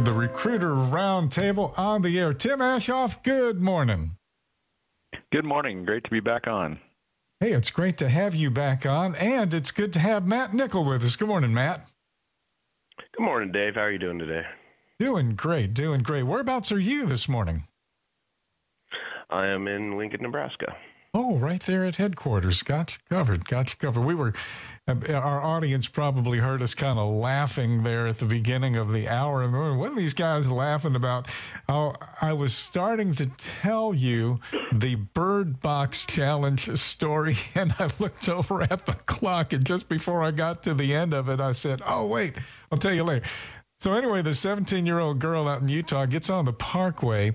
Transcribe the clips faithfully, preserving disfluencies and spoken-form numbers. The Recruiter Roundtable on the air. Tim Ashoff, good morning. Good morning. Great to be back on. Hey, it's great to have you back on, and it's good to have Matt Nickel with us. Good morning, Matt. Good morning, Dave. How are you doing today? Doing great, doing great. Whereabouts are you this morning? I am in Lincoln, Nebraska. Oh, right there at headquarters. Got you covered. Got you covered. We were, uh, our audience probably heard us kind of laughing there at the beginning of the hour. And what are these guys laughing about? Oh, I was starting to tell you the Bird Box Challenge story, and I looked over at the clock, and just before I got to the end of it, I said, oh, wait, I'll tell you later. So anyway, the seventeen-year-old girl out in Utah gets on the parkway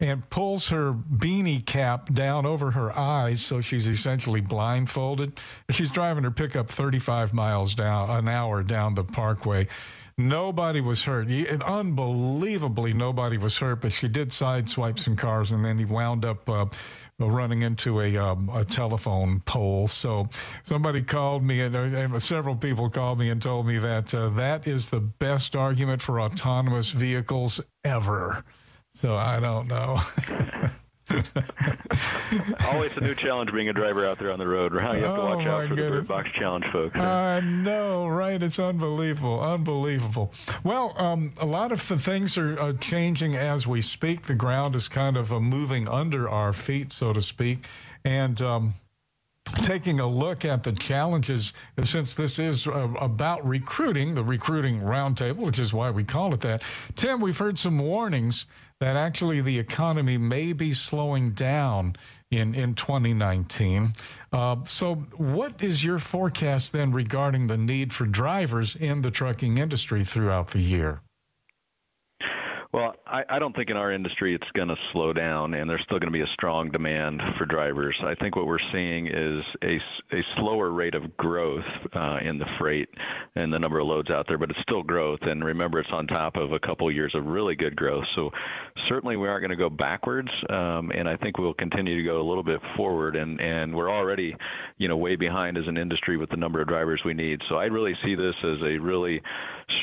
and pulls her beanie cap down over her eyes, so she's essentially blindfolded. She's driving her pickup thirty-five miles down an hour down the parkway. Nobody was hurt. Unbelievably, nobody was hurt, but she did sideswipe some cars, and then he wound up uh, running into a, um, a telephone pole. So somebody called me, and uh, several people called me and told me that uh, that is the best argument for autonomous vehicles ever. So I don't know. Always a new challenge being a driver out there on the road, right? You have to watch oh out for goodness. The Bird Box Challenge, folks. I know, right? It's unbelievable, unbelievable. Well, um, a lot of the things are, are changing as we speak. The ground is kind of uh, moving under our feet, so to speak, and um, taking a look at the challenges, since this is uh, about recruiting, the Recruiting Roundtable, which is why we call it that. Tim, we've heard some warnings that actually the economy may be slowing down in, in twenty nineteen. Uh, so what is your forecast then regarding the need for drivers in the trucking industry throughout the year? Well, I, I don't think in our industry it's going to slow down, and there's still going to be a strong demand for drivers. I think what we're seeing is a, a slower rate of growth uh, in the freight and the number of loads out there, but it's still growth. And remember, it's on top of a couple years of really good growth. So certainly we aren't going to go backwards, um, and I think we'll continue to go a little bit forward. And, and we're already, you know, way behind as an industry with the number of drivers we need. So I really see this as a really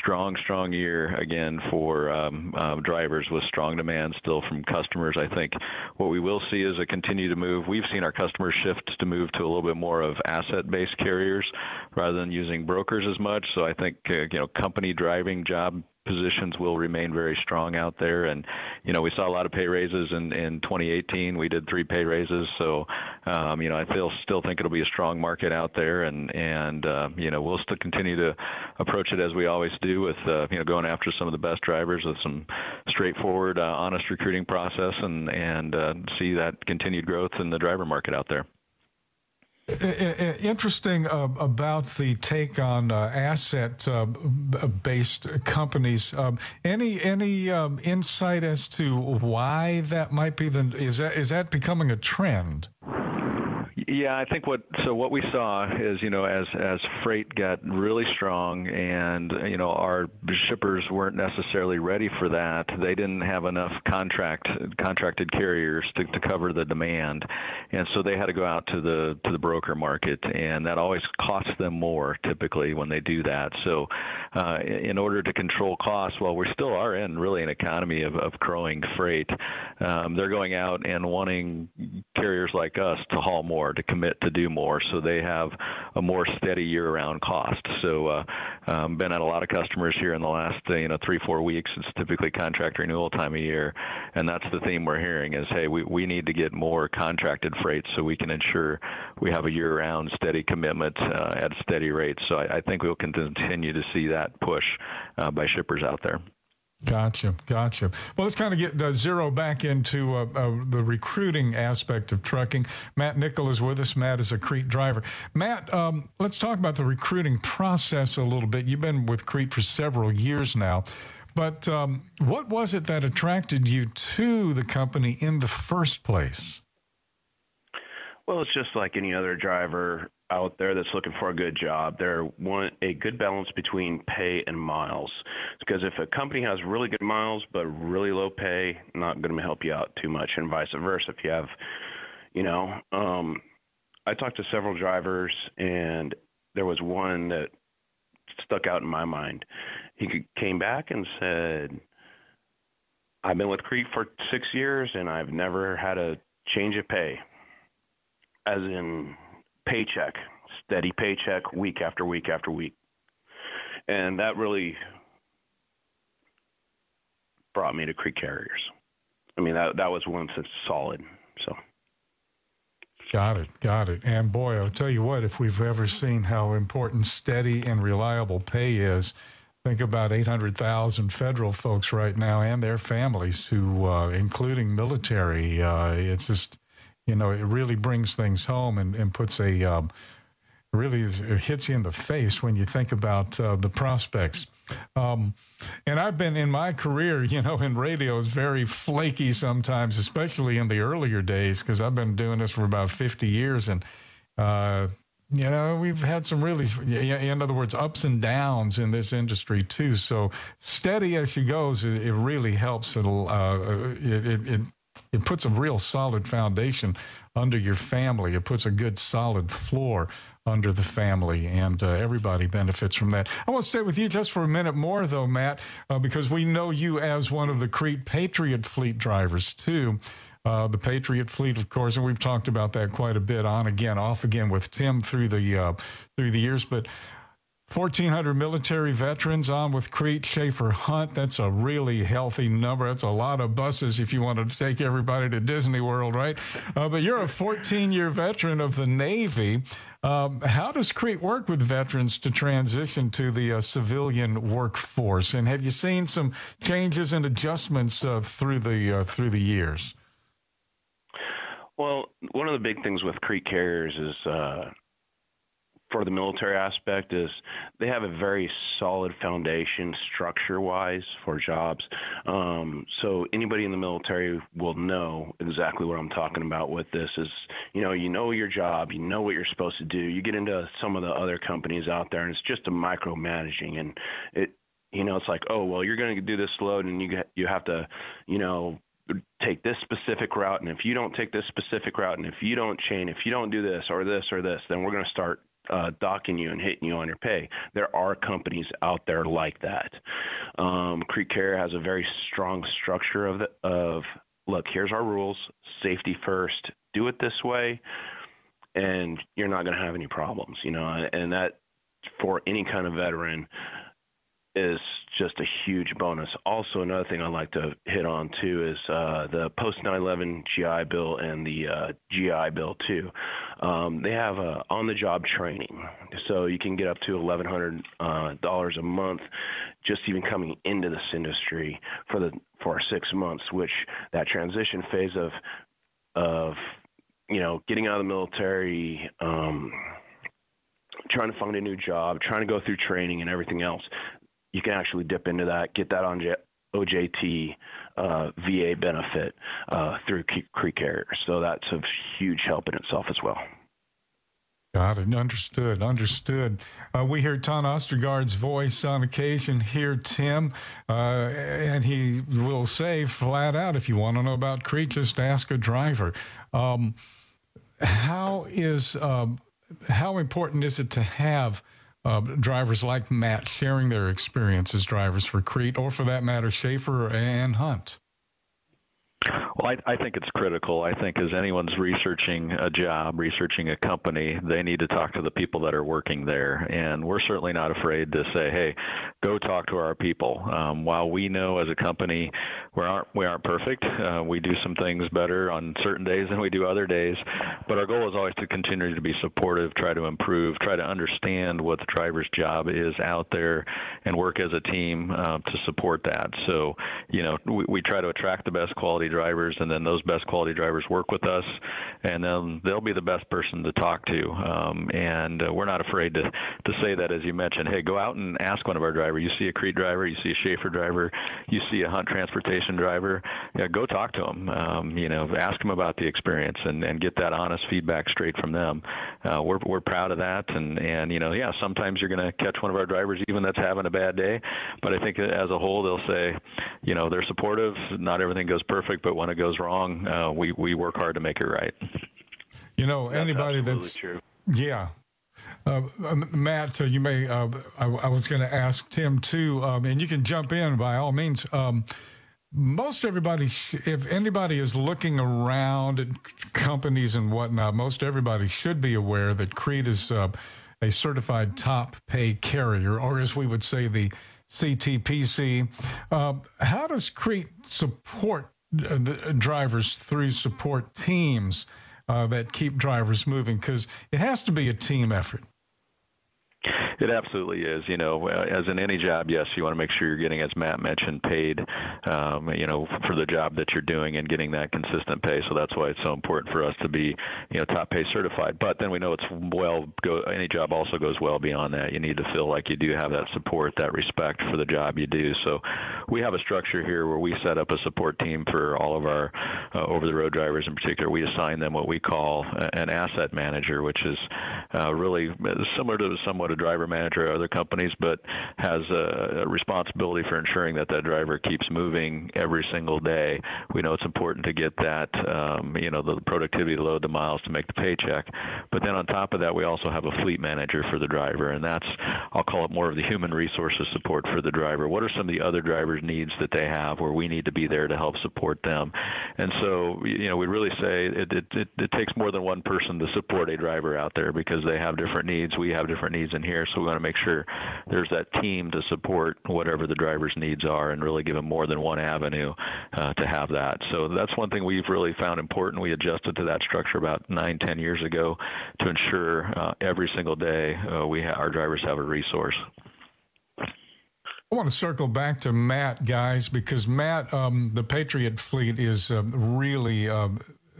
strong, strong year again for um, um, drivers with strong demand still from customers. I think what we will see is a continued move. We've seen our customers shift to move to a little bit more of asset-based carriers rather than using brokers as much. So I think uh, you know, company driving job positions will remain very strong out there. And, you know, we saw a lot of pay raises in, in twenty eighteen. We did three pay raises. So, um, you know, I feel, still think it'll be a strong market out there. And, and uh, you know, we'll still continue to approach it as we always do with, uh, you know, going after some of the best drivers with some straightforward, uh, honest recruiting process and, and uh, see that continued growth in the driver market out there. Interesting uh, about the take on uh, asset-based uh, companies. Um, any any um, insight as to why that might be? The is that is that becoming a trend? Yeah, I think what so what we saw is, you know, as as freight got really strong and, you know, our shippers weren't necessarily ready for that. They didn't have enough contract contracted carriers to, to cover the demand. And so they had to go out to the to the broker market, and that always costs them more typically when they do that. So uh, in order to control costs, while we still are in really an economy of, of growing freight, um, they're going out and wanting carriers like us to haul more, to commit to do more, so they have a more steady year-round cost. So uh, um, been at a lot of customers here in the last uh, you know three, four weeks. It's typically contract renewal time of year, and that's the theme we're hearing is, hey, we, we need to get more contracted freight so we can ensure we have a year-round steady commitment uh, at steady rates. So I, I think we'll continue to see that push uh, by shippers out there. Gotcha. Gotcha. Well, let's kind of get uh, zero back into uh, uh, the recruiting aspect of trucking. Matt Nickel is with us. Matt is a Crete driver. Matt, um, let's talk about the recruiting process a little bit. You've been with Crete for several years now, but um, what was it that attracted you to the company in the first place? Well, it's just like any other driver out there that's looking for a good job. They want a good balance between pay and miles, because if a company has really good miles but really low pay, not going to help you out too much, and vice versa. If you have, you know, um, I talked to several drivers, and there was one that stuck out in my mind. He came back and said, I've been with Crete for six years, and I've never had a change of pay, as in paycheck, steady paycheck week after week after week. And that really brought me to Crete Carriers. I mean, that that was once it's solid. So. Got it. Got it. And boy, I'll tell you what, if we've ever seen how important steady and reliable pay is, think about eight hundred thousand federal folks right now and their families who, uh, including military, uh, it's just, you know, it really brings things home and, and puts a, um, really is, it hits you in the face when you think about uh, the prospects. Um, and I've been in my career, you know, in radio is very flaky sometimes, especially in the earlier days, because I've been doing this for about fifty years and, uh, you know, we've had some really, in other words, ups and downs in this industry, too. So steady as she goes, it, it really helps. It'll, uh, it, it, it it puts a real solid foundation under your family. It puts a good solid floor under the family, and uh, everybody benefits from that. I want to stay with you just for a minute more, though, Matt, uh, because we know you as one of the Crete Patriot Fleet drivers, too. Uh, the Patriot Fleet, of course, and we've talked about that quite a bit on again, off again with Tim through the uh, through the years. But fourteen hundred military veterans on with Crete, Schaefer, Hunt. That's a really healthy number. That's a lot of buses if you want to take everybody to Disney World, right? Uh, but you're a fourteen-year veteran of the Navy. Um, how does Crete work with veterans to transition to the uh, civilian workforce? And have you seen some changes and adjustments uh, through the uh, through the years? Well, one of the big things with Crete Carriers is, uh, for the military aspect, is they have a very solid foundation structure-wise for jobs. Um, so anybody in the military will know exactly what I'm talking about with this. Is, you know, you know your job, you know what you're supposed to do. You get into some of the other companies out there, and it's just a micromanaging, and it, you know, it's like, oh, well, you're going to do this load, and you you have to, you know, take this specific route, and if you don't take this specific route, and if you don't chain, if you don't do this or this or this, then we're going to start uh, docking you and hitting you on your pay. There are companies out there like that. Um, Crete Carrier has a very strong structure of, the, of, look, here's our rules, safety first, do it this way, and you're not going to have any problems, you know, and that for any kind of veteran is just a huge bonus. Also, another thing I'd like to hit on too is uh, the post nine eleven G I Bill and the uh, G I Bill too. Um, they have a on-the-job training, so you can get up to eleven hundred dollars uh, a month just even coming into this industry for the for six months. Which that transition phase of of you know getting out of the military. Um, trying to find a new job, trying to go through training and everything else, you can actually dip into that, get that on O J T uh, V A benefit uh, through Crete Carrier. So that's a huge help in itself as well. Got it. Understood. Understood. Uh, we hear Tom Ostergaard's voice on occasion here, Tim, uh, and he will say flat out, if you want to know about Crete, just ask a driver. Um, how is um, how important is it to have Uh, drivers like Matt sharing their experience as drivers for Crete, or for that matter, Schaefer and Hunt? Well, I, I think it's critical. I think as anyone's researching a job, researching a company, they need to talk to the people that are working there. And we're certainly not afraid to say, hey, go talk to our people. Um, while we know as a company we aren't, we aren't perfect, uh, we do some things better on certain days than we do other days, but our goal is always to continue to be supportive, try to improve, try to understand what the driver's job is out there and work as a team uh, to support that. So, you know, we, we try to attract the best quality drivers, and then those best quality drivers work with us, and then they'll be the best person to talk to. Um, and uh, we're not afraid to, to say that, as you mentioned, hey, go out and ask one of our drivers. You see a Crete driver, you see a Schaefer driver, you see a Hunt transportation driver, yeah, go talk to them. Um, you know, ask them about the experience and, and get that honest feedback straight from them. Uh, we're we're proud of that, and, and you know, yeah, sometimes you're going to catch one of our drivers even that's having a bad day, but I think as a whole they'll say, you know, they're supportive, not everything goes perfect, but when it goes wrong, uh, we, we work hard to make it right. You know, that's anybody that's true. Yeah. Uh, Matt, uh, you may, uh, I, I was going to ask Tim too, um, and you can jump in by all means. Um, most everybody, if anybody is looking around at companies and whatnot, most everybody should be aware that Crete is uh, a certified top pay carrier, or as we would say, the C T P C. Uh, how does Crete support uh, the drivers through support teams uh, that keep drivers moving? Because it has to be a team effort. It absolutely is. You know, as in any job, yes, you want to make sure you're getting, as Matt mentioned, paid, um, you know, for the job that you're doing and getting that consistent pay. So that's why it's so important for us to be, you know, top pay certified. But then we know it's well, go, any job also goes well beyond that. You need to feel like you do have that support, that respect for the job you do. So we have a structure here where we set up a support team for all of our uh, over-the-road drivers in particular. We assign them what we call an asset manager, which is uh, really similar to somewhat a driver manager at other companies, but has a responsibility for ensuring that that driver keeps moving every single day. We know it's important to get that, um, you know, the productivity load, the miles to make the paycheck. But then on top of that, we also have a fleet manager for the driver, and that's, I'll call it more of the human resources support for the driver. What are some of the other drivers' needs that they have where we need to be there to help support them? And so, you know, we really say it, it, it, it takes more than one person to support a driver out there because they have different needs. We have different needs in here. So we want to make sure there's that team to support whatever the driver's needs are and really give them more than one avenue uh, to have that. So that's one thing we've really found important. We adjusted to that structure about nine, ten years ago to ensure uh, every single day uh, we ha- our drivers have a resource. I want to circle back to Matt, guys, because Matt, um, the Patriot Fleet is uh, really uh,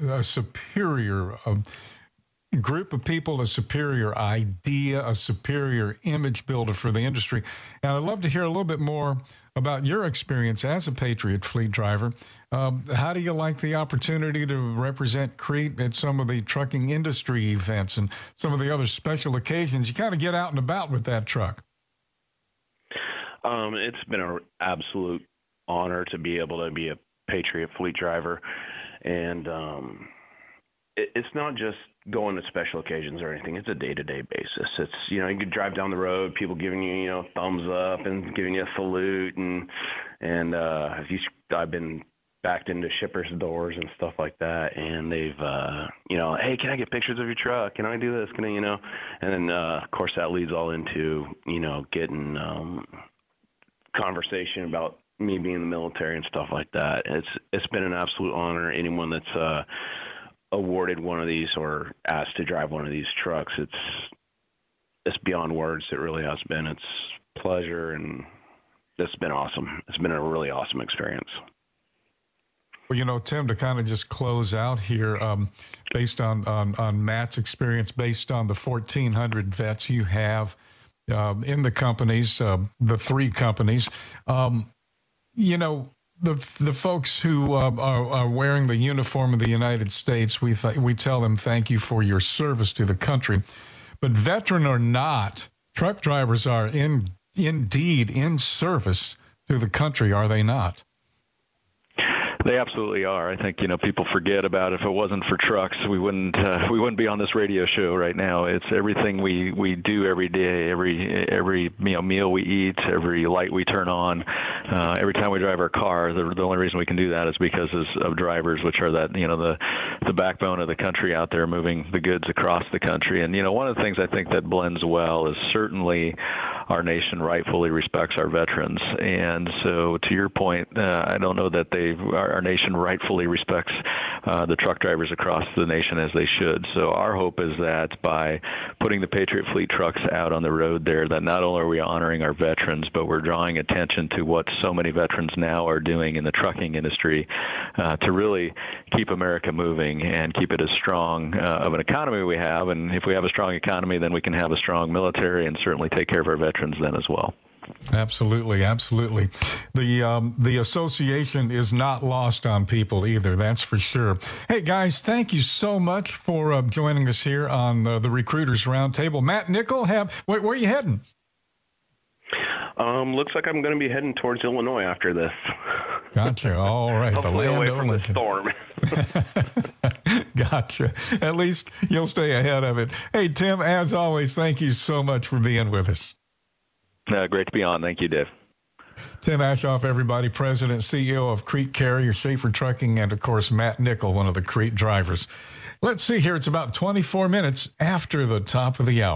a superior uh, group of people, a superior idea, a superior image builder for the industry. And I'd love to hear a little bit more about your experience as a Patriot Fleet driver. Um, how do you like the opportunity to represent Crete at some of the trucking industry events and some of the other special occasions? You kind of get out and about with that truck. Um, it's been an absolute honor to be able to be a Patriot Fleet driver. And um, it, it's not just going to special occasions or anything. It's a day-to-day basis. It's, you know, you could drive down the road, people giving you, you know, thumbs up and giving you a salute. And, and uh, I've been backed into shippers' doors and stuff like that. And they've, uh, you know, hey, can I get pictures of your truck? Can I do this? Can I, you know? And then, uh, of course, that leads all into, you know, getting um, conversation about me being in the military and stuff like that. It's It's been an absolute honor. Anyone that's uh, awarded one of these or asked to drive one of these trucks, it's it's beyond words. It really has been. It's pleasure, and it's been awesome. It's been a really awesome experience. Well, you know, Tim, to kind of just close out here, um, based on, on, on Matt's experience, based on the fourteen hundred vets you have uh, in the companies, uh, the three companies, um, you know, The the folks who uh, are, are wearing the uniform of the United States, we th- we tell them thank you for your service to the country. But veteran or not, truck drivers are in indeed in service to the country, are they not? They absolutely are. I think, you know, people forget about it. If it wasn't for trucks, we wouldn't uh, we wouldn't be on this radio show right now. It's everything we, we do every day, every every you know, meal we eat, every light we turn on, uh, every time we drive our car. The, the only reason we can do that is because of drivers, which are that you know the the backbone of the country out there, moving the goods across the country. And you know, one of the things I think that blends well is certainly our nation rightfully respects our veterans. And so, to your point, uh, I don't know that they are. Our nation rightfully respects uh, the truck drivers across the nation as they should. So our hope is that by putting the Patriot Fleet trucks out on the road there, that not only are we honoring our veterans, but we're drawing attention to what so many veterans now are doing in the trucking industry uh, to really keep America moving and keep it as strong uh, of an economy we have. And if we have a strong economy, then we can have a strong military and certainly take care of our veterans then as well. Absolutely, absolutely. The um, the association is not lost on people either, that's for sure. Hey, guys, thank you so much for uh, joining us here on uh, the Recruiters Roundtable. Matt Nickel, have, wait, where are you heading? Um, looks like I'm going to be heading towards Illinois after this. Gotcha. All right. Hopefully the land away from the storm. Gotcha. At least you'll stay ahead of it. Hey, Tim, as always, thank you so much for being with us. Uh, great to be on. Thank you, Dave. Tim Ashoff, everybody, president and C E O of Crete Carrier, Schaefer Trucking, and, of course, Matt Nickel, one of the Crete drivers. Let's see here. It's about twenty-four minutes after the top of the hour.